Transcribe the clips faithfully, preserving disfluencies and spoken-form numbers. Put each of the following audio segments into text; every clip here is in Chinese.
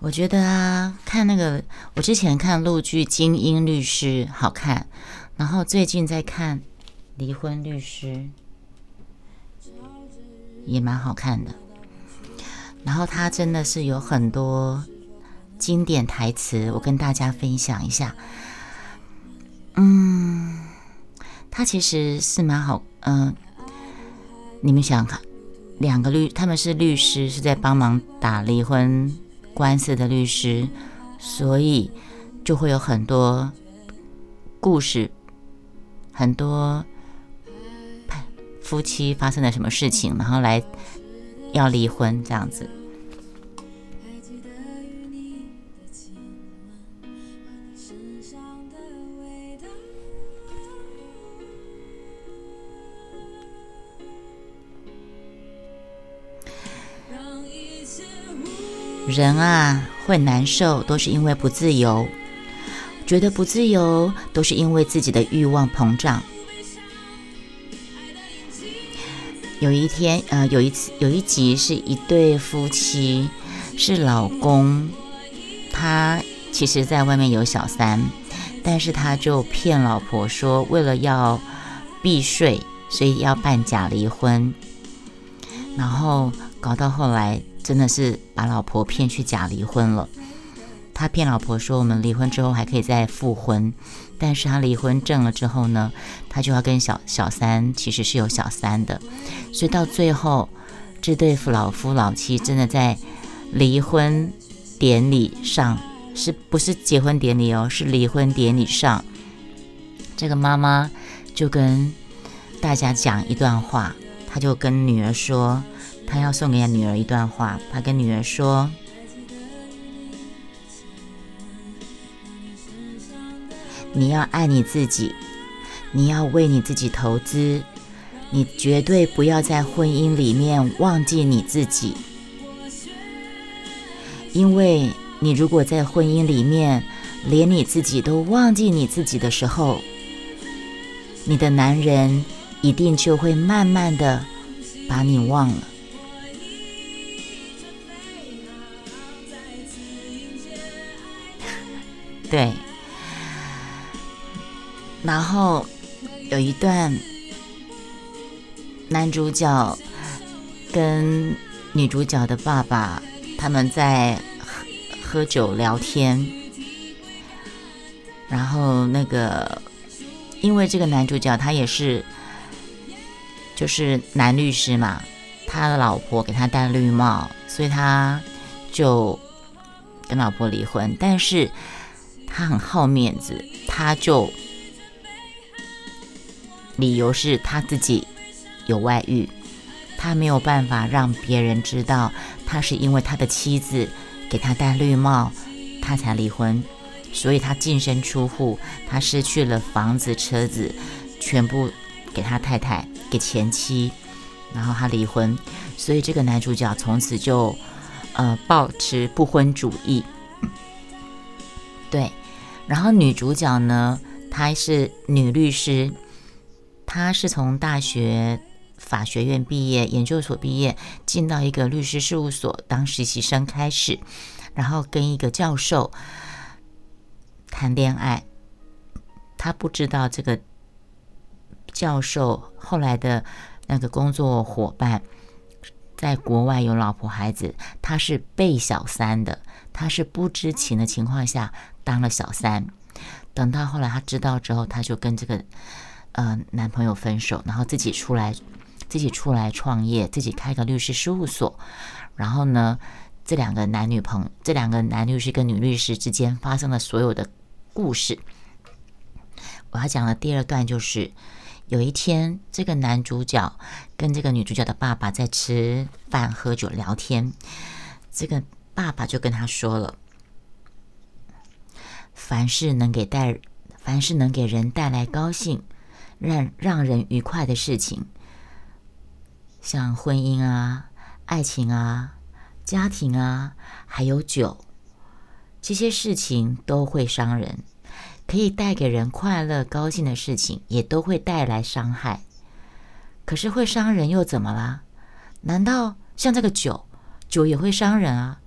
我觉得啊，看那个我之前看陆剧《精英律师》好看，然后最近在看《离婚律师》也蛮好看的。然后它真的是有很多经典台词，我跟大家分享一下。嗯，它其实是蛮好，嗯、呃，你们想想看，两个律，他们是律师，是在帮忙打离婚官司的律师，所以就会有很多故事，很多夫妻发生了什么事情，然后来要离婚这样子。人啊，会难受都是因为不自由，觉得不自由都是因为自己的欲望膨胀。有一天，呃，有一次有一集是一对夫妻，是老公，他其实在外面有小三，但是他就骗老婆说，为了要避税，所以要办假离婚，然后搞到后来。真的是把老婆骗去假离婚了，他骗老婆说我们离婚之后还可以再复婚，但是他离婚证了之后呢，他就要跟小小三，其实是有小三的，所以到最后这对老夫老妻真的在离婚典礼上，是不是结婚典礼哦，是离婚典礼上，这个妈妈就跟大家讲一段话，她就跟女儿说，他要送给女儿一段话，他跟女儿说，你要爱你自己，你要为你自己投资，你绝对不要在婚姻里面忘记你自己，因为你如果在婚姻里面连你自己都忘记你自己的时候，你的男人一定就会慢慢的把你忘了。对，然后有一段男主角跟女主角的爸爸他们在 喝, 喝酒聊天，然后那个因为这个男主角他也是就是男律师嘛，他的老婆给他戴绿帽，所以他就跟老婆离婚，但是他很好面子，他就理由是他自己有外遇，他没有办法让别人知道他是因为他的妻子给他戴绿帽他才离婚，所以他净身出户，他失去了房子车子全部给他太太给前妻，然后他离婚，所以这个男主角从此就呃抱持不婚主义。对，然后女主角呢，她是女律师，她是从大学法学院毕业，研究所毕业，进到一个律师事务所当实习生开始，然后跟一个教授谈恋爱。她不知道这个教授后来的那个工作伙伴在国外有老婆孩子，她是被小三的，他是不知情的情况下当了小三，等到后来他知道之后，他就跟这个呃男朋友分手，然后自己出来自己出来创业，自己开个律师事务所。然后呢，这两个男女朋友，这两个男律师跟女律师之间发生了所有的故事。我要讲的第二段就是，有一天这个男主角跟这个女主角的爸爸在吃饭喝酒聊天，这个爸爸就跟他说了，凡是能给带，凡是能给人带来高兴，让让人愉快的事情，像婚姻啊、爱情啊、家庭啊，还有酒，这些事情都会伤人。可以带给人快乐、高兴的事情，也都会带来伤害。可是会伤人又怎么啦？难道像这个酒，酒也会伤人啊？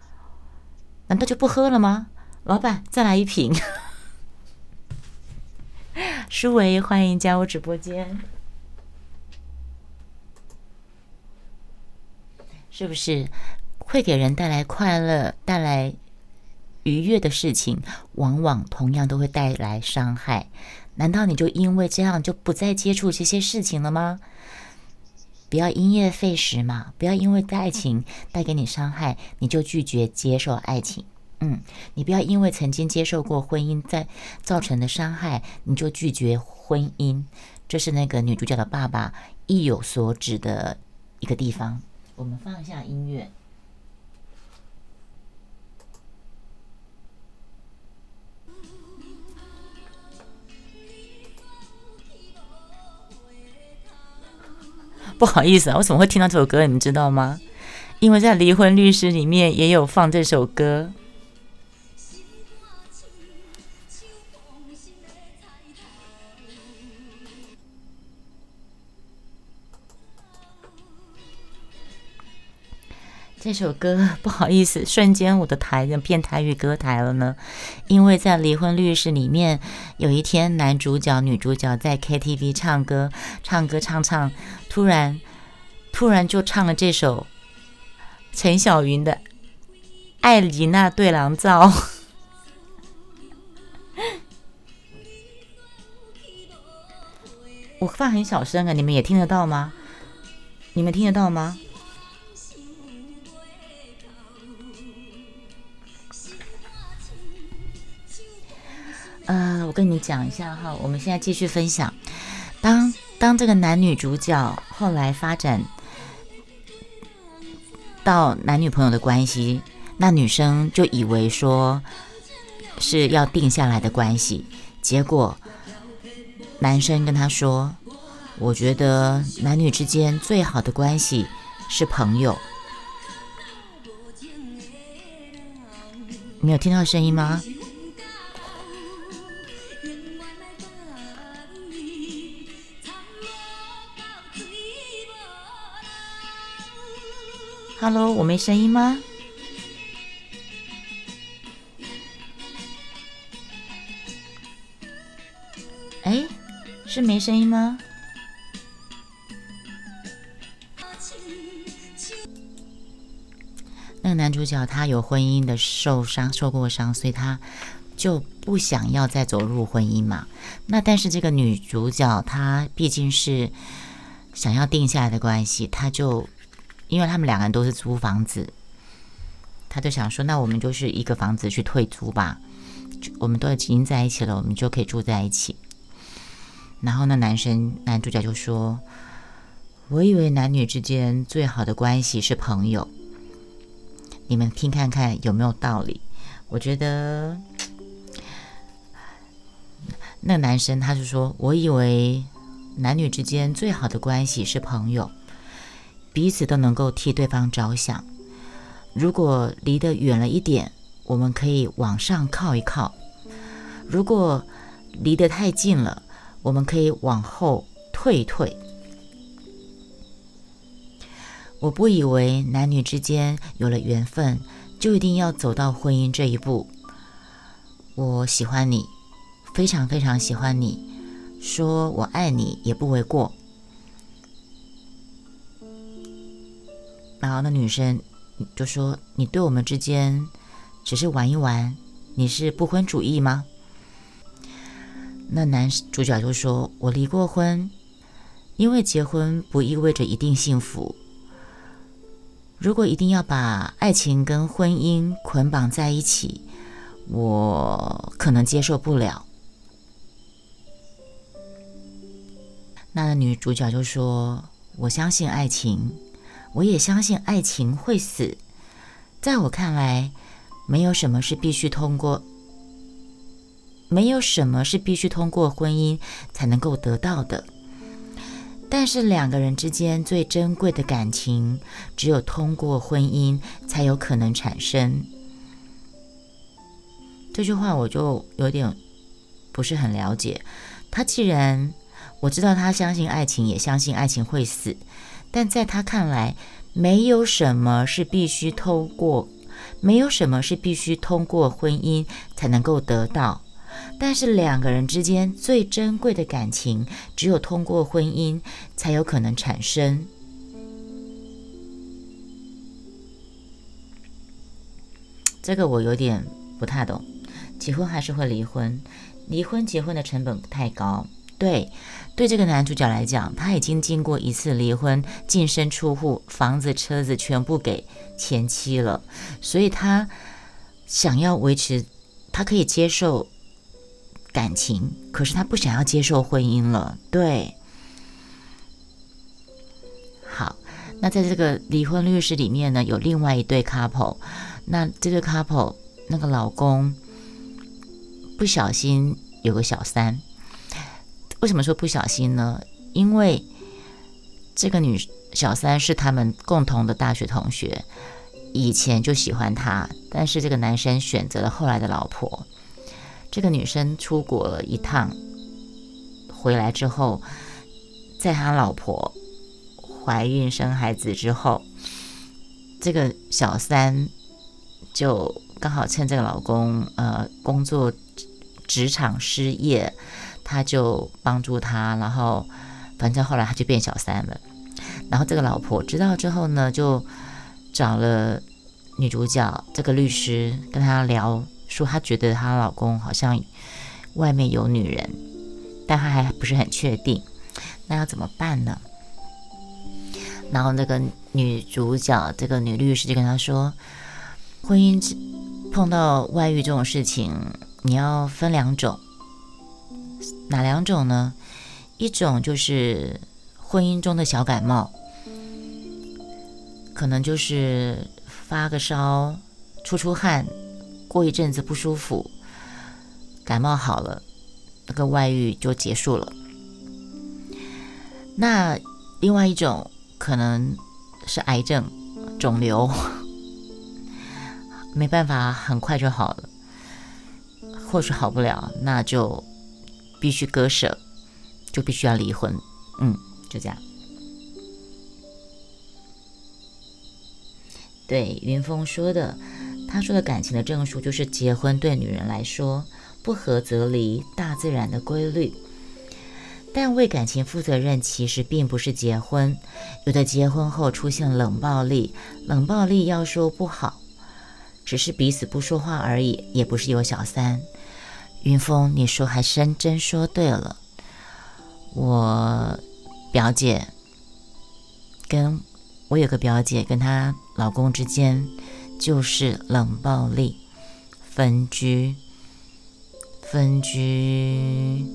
难道就不喝了吗？老板，再来一瓶。舒维，欢迎加我直播间。是不是会给人带来快乐、带来愉悦的事情，往往同样都会带来伤害？难道你就因为这样就不再接触这些事情了吗？不要因噎废食嘛，不要因为爱情带给你伤害，你就拒绝接受爱情。嗯，你不要因为曾经接受过婚姻在造成的伤害，你就拒绝婚姻。这是那个女主角的爸爸意有所指的一个地方。我们放一下音乐。不好意思啊，我怎么会听到这首歌？你们知道吗？因为在《离婚律师》里面也有放这首歌。这首歌不好意思，瞬间我的台变台语歌台了呢。因为在《离婚律师》里面，有一天男主角、女主角在 K T V 唱歌，唱歌唱唱。突然，突然就唱了这首陈小云的《艾丽娜对狼照》。我放很小声啊，你们也听得到吗？你们听得到吗？呃，我跟你们讲一下哈，我们现在继续分享。当当这个男女主角后来发展到男女朋友的关系，那女生就以为说是要定下来的关系，结果男生跟她说，我觉得男女之间最好的关系是朋友。你有听到声音吗？Hello， 我没声音吗？哎，是没声音吗？那个男主角他有婚姻的受伤，受过伤，所以他就不想要再走入婚姻嘛。那但是这个女主角她毕竟是想要定下来的关系，她就。因为他们两个人都是租房子，他就想说，那我们就是一个房子去退租吧，我们都已经在一起了，我们就可以住在一起。然后呢，男生男主角就说，我以为男女之间最好的关系是朋友。你们听看看有没有道理？我觉得那男生他就说，我以为男女之间最好的关系是朋友，彼此都能够替对方着想，如果离得远了一点，我们可以往上靠一靠，如果离得太近了，我们可以往后退一退。我不以为男女之间有了缘分就一定要走到婚姻这一步。我喜欢你，非常非常喜欢你，说我爱你也不为过。然后那女生就说，你对我们之间只是玩一玩，你是不婚主义吗？那男主角就说，我离过婚，因为结婚不意味着一定幸福，如果一定要把爱情跟婚姻捆绑在一起，我可能接受不了。那女主角就说，我相信爱情，我也相信爱情会死，在我看来，没有什么是必须通过，没有什么是必须通过婚姻才能够得到的。但是两个人之间最珍贵的感情，只有通过婚姻才有可能产生。这句话我就有点不是很了解。他既然，我知道他相信爱情，也相信爱情会死。但在他看来，没有什么是必须透过，没有什么是必须通过婚姻才能够得到，但是两个人之间最珍贵的感情，只有通过婚姻才有可能产生。这个我有点不太懂，结婚还是会离婚？离婚结婚的成本太高。对，对这个男主角来讲，他已经经过一次离婚，净身出户，房子车子全部给前妻了，所以他想要维持，他可以接受感情，可是他不想要接受婚姻了。对，好，那在这个离婚律师里面呢，有另外一对 couple， 那这对 couple 那个老公不小心有个小三。为什么说不小心呢？因为这个女小三是他们共同的大学同学，以前就喜欢她，但是这个男生选择了后来的老婆。这个女生出国了一趟，回来之后，在她老婆怀孕生孩子之后，这个小三就刚好趁这个老公呃工作职场失业，他就帮助他，然后反正后来他就变小三了。然后这个老婆知道之后呢，就找了女主角这个律师跟他聊，说他觉得他老公好像外面有女人，但他还不是很确定，那要怎么办呢？然后那个女主角这个女律师就跟他说，婚姻碰到外遇这种事情，你要分两种。哪两种呢？一种就是婚姻中的小感冒，可能就是发个烧、出出汗，过一阵子不舒服，感冒好了，那个外遇就结束了。那另外一种可能是癌症、肿瘤，没办法，很快就好了，或许好不了，那就必须割舍，就必须要离婚。嗯，就这样。对，云峰说的，他说的感情的证书就是结婚对女人来说，不合则离，大自然的规律。但为感情负责任其实并不是结婚，有的结婚后出现冷暴力，冷暴力要说不好，只是彼此不说话而已，也不是有小三。云峰，你说还真真说对了。我表姐跟我有个表姐跟她老公之间就是冷暴力，分居，分居，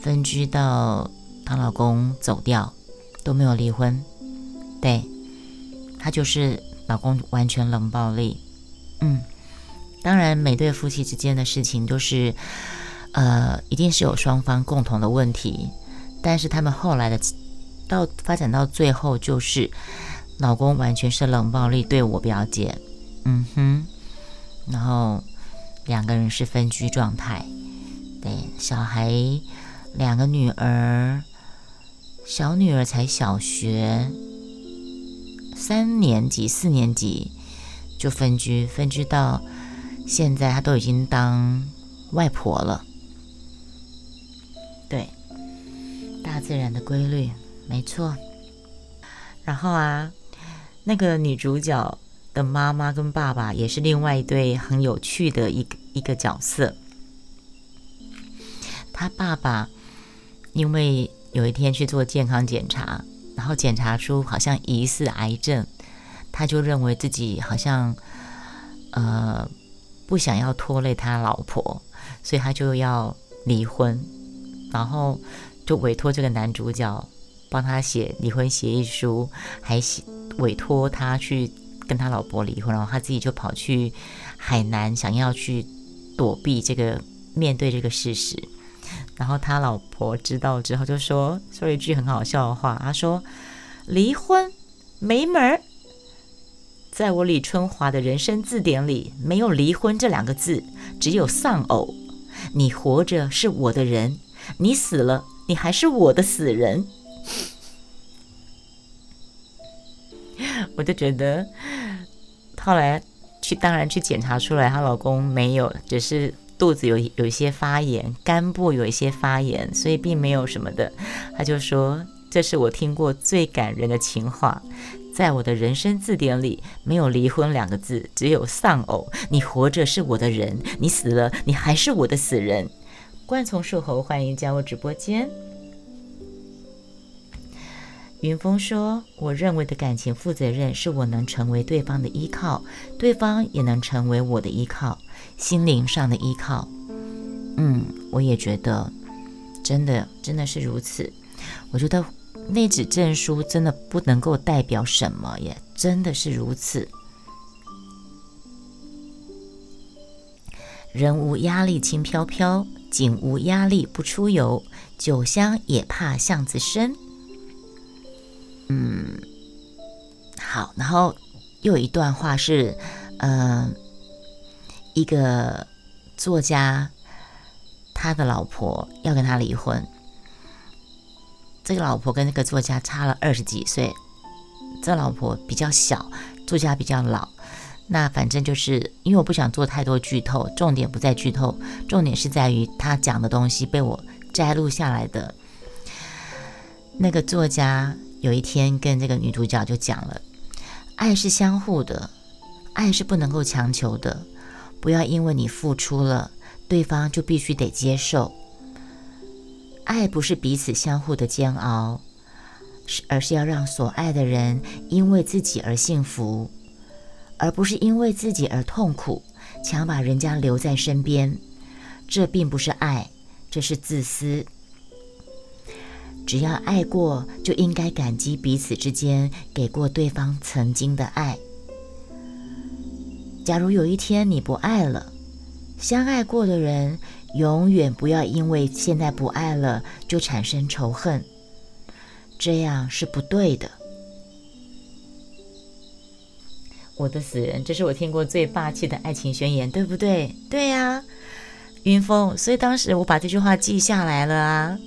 分居到她老公走掉都没有离婚。对，她就是老公完全冷暴力。嗯。当然每对夫妻之间的事情都是呃，一定是有双方共同的问题，但是他们后来的到发展到最后，就是老公完全是冷暴力对我表姐，嗯哼，然后两个人是分居状态。对，小孩两个女儿，小女儿才小学三年级四年级就分居，分居到现在她都已经当外婆了。对，大自然的规律，没错。然后啊，那个女主角的妈妈跟爸爸也是另外一对很有趣的一 个, 一个角色。她爸爸因为有一天去做健康检查，然后检查出好像疑似癌症，他就认为自己好像呃。不想要拖累他老婆，所以他就要离婚，然后就委托这个男主角帮他写离婚协议书，还委托他去跟他老婆离婚，然后他自己就跑去海南，想要去躲避这个，面对这个事实。然后他老婆知道之后就说说了一句很好笑的话，他说离婚没门儿，在我李春华的人生字典里，没有离婚这两个字，只有丧偶。你活着是我的人，你死了，你还是我的死人。我就觉得，后来去当然去检查出来她老公没有，只是肚子有有一些发炎，肝部有一些发炎，所以并没有什么的。她就说，这是我听过最感人的情话，在我的人生字典里没有离婚两个字，只有丧偶。你活着是我的人，你死了你还是我的死人。冠丛树侯，欢迎加入直播间。云峰说，我认为的感情负责任是我能成为对方的依靠，对方也能成为我的依靠，心灵上的依靠。嗯，我也觉得真的真的是如此。我觉得那纸证书真的不能够代表什么，也真的是如此。人无压力轻飘飘，井无压力不出油，酒香也怕巷子深。嗯，好，然后又有一段话是，呃，一个作家，他的老婆要跟他离婚。这个老婆跟那个作家差了二十几岁，这老婆比较小，作家比较老。那反正就是因为我不想做太多剧透，重点不在剧透，重点是在于他讲的东西被我摘录下来的。那个作家有一天跟这个女主角就讲了，爱是相互的，爱是不能够强求的，不要因为你付出了，对方就必须得接受。爱不是彼此相互的煎熬，而是要让所爱的人因为自己而幸福，而不是因为自己而痛苦，强把人家留在身边。这并不是爱，这是自私。只要爱过，就应该感激彼此之间给过对方曾经的爱。假如有一天你不爱了，相爱过的人永远不要因为现在不爱了就产生仇恨，这样是不对的。我的死人，这是我听过最霸气的爱情宣言，对不对？对呀，云峰，所以当时我把这句话记下来了啊。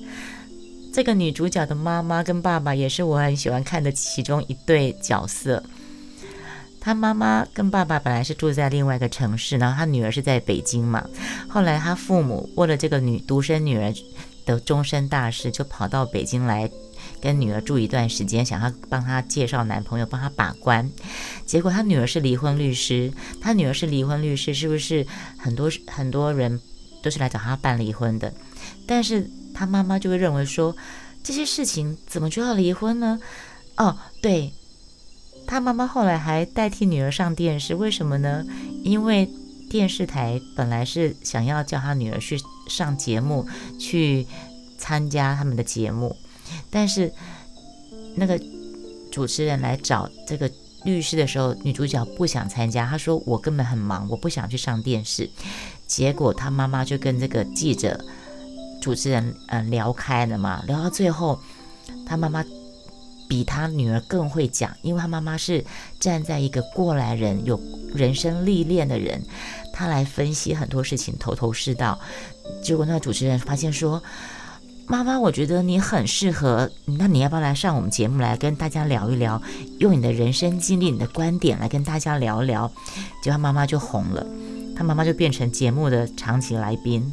这个女主角的妈妈跟爸爸也是我很喜欢看的其中一对角色。他妈妈跟爸爸本来是住在另外一个城市，然后他女儿是在北京嘛。后来他父母为了这个女独生女儿的终身大事，就跑到北京来跟女儿住一段时间，想要帮她介绍男朋友，帮她把关。结果他女儿是离婚律师，他女儿是离婚律师，是不是很多很多人都是来找他办离婚的？但是他妈妈就会认为说，这些事情怎么就要离婚呢？哦，对。他妈妈后来还代替女儿上电视，为什么呢？因为电视台本来是想要叫他女儿去上节目，去参加他们的节目，但是那个主持人来找这个律师的时候，女主角不想参加，她说我根本很忙，我不想去上电视。结果他妈妈就跟这个记者主持人、呃、聊开了嘛，聊到最后他妈妈比他女儿更会讲，因为他妈妈是站在一个过来人，有人生历练的人，他来分析很多事情，头头是道。结果那主持人发现说，妈妈，我觉得你很适合，那你要不要来上我们节目，来跟大家聊一聊，用你的人生经历，你的观点来跟大家聊一聊。结果他妈妈就红了，他妈妈就变成节目的长期来宾，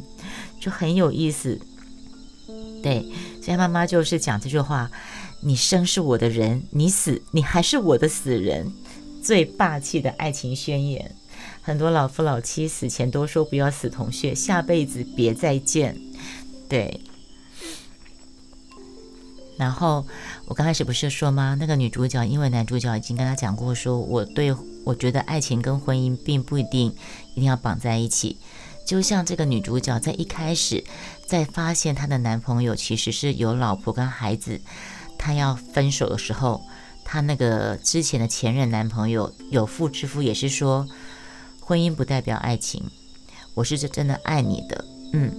就很有意思。对，所以他妈妈就是讲这句话，你生是我的人，你死你还是我的死人，最霸气的爱情宣言。很多老夫老妻死前都说不要死同穴，下辈子别再见。对，然后我刚开始不是说吗，那个女主角因为男主角已经跟她讲过说，我对我觉得爱情跟婚姻并不一定一定要绑在一起。就像这个女主角在一开始在发现她的男朋友其实是有老婆跟孩子，她要分手的时候，她那个之前的前任男朋友有妇之夫也是说，婚姻不代表爱情，我是真的爱你的。嗯，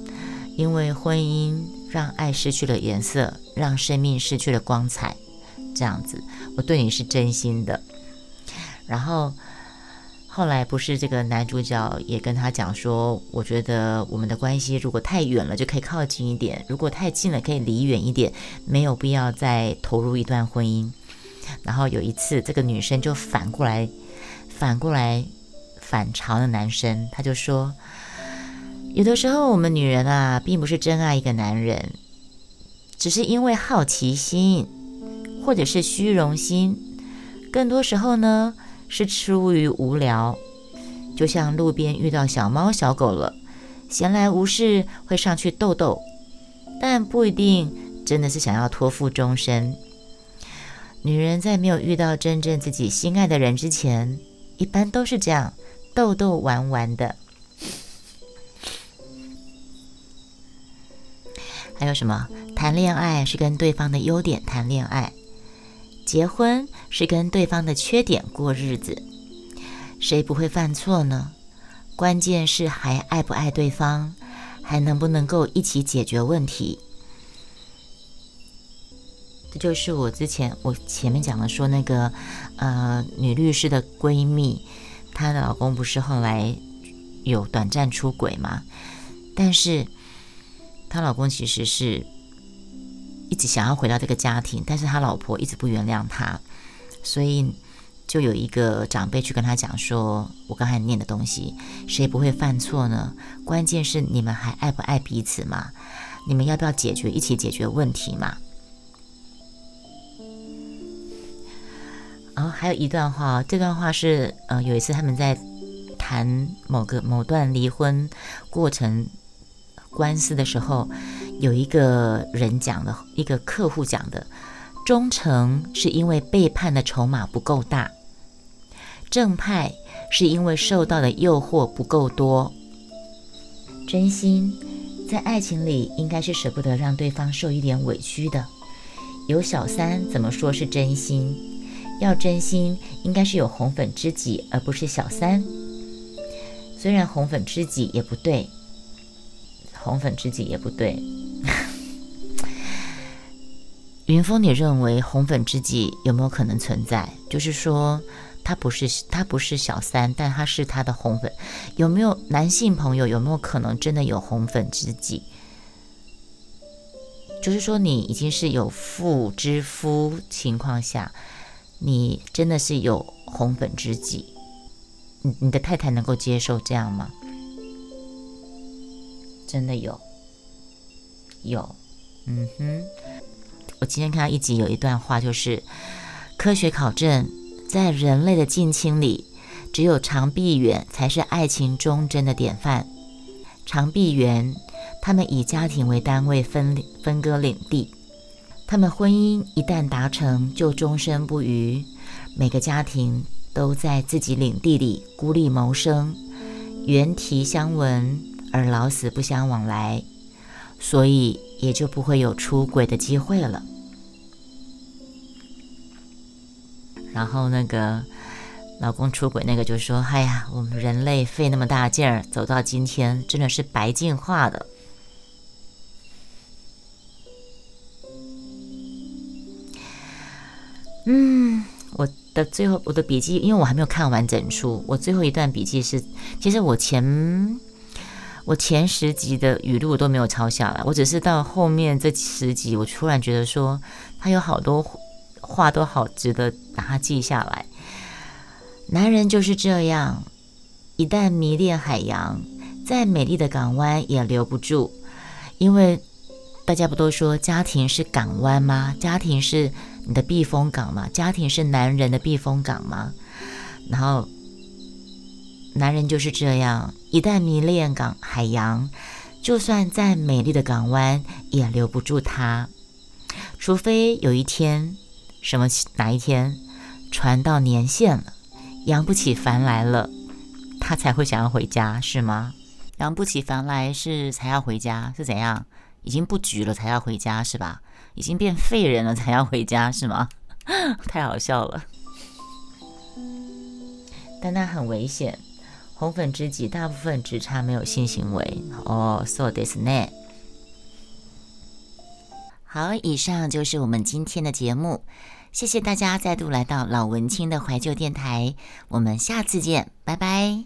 因为婚姻让爱失去了颜色，让生命失去了光彩，这样子我对你是真心的。然后后来不是这个男主角也跟他讲说，我觉得我们的关系如果太远了就可以靠近一点，如果太近了可以离远一点，没有必要再投入一段婚姻。然后有一次这个女生就反过来反过来反常的男生，他就说，有的时候我们女人啊，并不是真爱一个男人，只是因为好奇心或者是虚荣心，更多时候呢是出于无聊，就像路边遇到小猫小狗了，闲来无事会上去逗逗，但不一定真的是想要托付终身。女人在没有遇到真正自己心爱的人之前，一般都是这样逗逗玩玩的。还有什么？谈恋爱是跟对方的优点谈恋爱，结婚是跟对方的缺点过日子。谁不会犯错呢？关键是还爱不爱对方，还能不能够一起解决问题。这就是我之前我前面讲的说那个呃女律师的闺蜜，她的老公不是后来有短暂出轨嘛？但是她老公其实是一直想要回到这个家庭，但是她老婆一直不原谅她，所以就有一个长辈去跟她讲说，我刚才念的东西，谁不会犯错呢？关键是你们还爱不爱彼此嘛？你们要不要解决一起解决问题嘛？然后还有一段话，这段话是呃有一次他们在谈某个某段离婚过程官司的时候，有一个人讲的，一个客户讲的，忠诚是因为背叛的筹码不够大，正派是因为受到的诱惑不够多，真心在爱情里应该是舍不得让对方受一点委屈的，有小三怎么说是真心？要真心应该是有红粉知己，而不是小三。虽然红粉知己也不对，红粉知己也不对。云峰，你认为红粉知己有没有可能存在？就是说，他不是他不是小三，但他是他的红粉。有没有男性朋友有没有可能真的有红粉知己？就是说，你已经是有妇之夫情况下。你真的是有红粉知己，你你的太太能够接受这样吗？真的有，有，嗯哼。我今天看到一集有一段话，就是科学考证，在人类的近亲里，只有长臂猿才是爱情忠贞的典范。长臂猿，他们以家庭为单位分分割领地。他们婚姻一旦达成就终身不渝，每个家庭都在自己领地里孤立谋生，猿啼相闻而老死不相往来，所以也就不会有出轨的机会了。然后那个老公出轨那个就说，哎呀，我们人类费那么大劲儿走到今天，真的是白进化的。嗯，我的最后我的笔记，因为我还没有看完整书，我最后一段笔记是，其实我前我前十集的语录我都没有抄下来，我只是到后面这十集，我突然觉得说，他有好多话都好值得把它记下来。男人就是这样，一旦迷恋海洋，再美丽的港湾也留不住，因为大家不都说家庭是港湾吗？家庭是你的避风港吗？家庭是男人的避风港吗？然后男人就是这样，一旦迷恋港海洋，就算再美丽的港湾也留不住它，除非有一天，什么哪一天船到年限了，扬不起帆来了，他才会想要回家，是吗？扬不起帆来是才要回家是怎样？已经不举了才要回家是吧？已经变废人了才要回家是吗？太好笑了。但那很危险，红粉知己大部分只差没有性行为。哦，そうですね。好，以上就是我们今天的节目，谢谢大家再度来到老文青的怀旧电台，我们下次见，拜拜。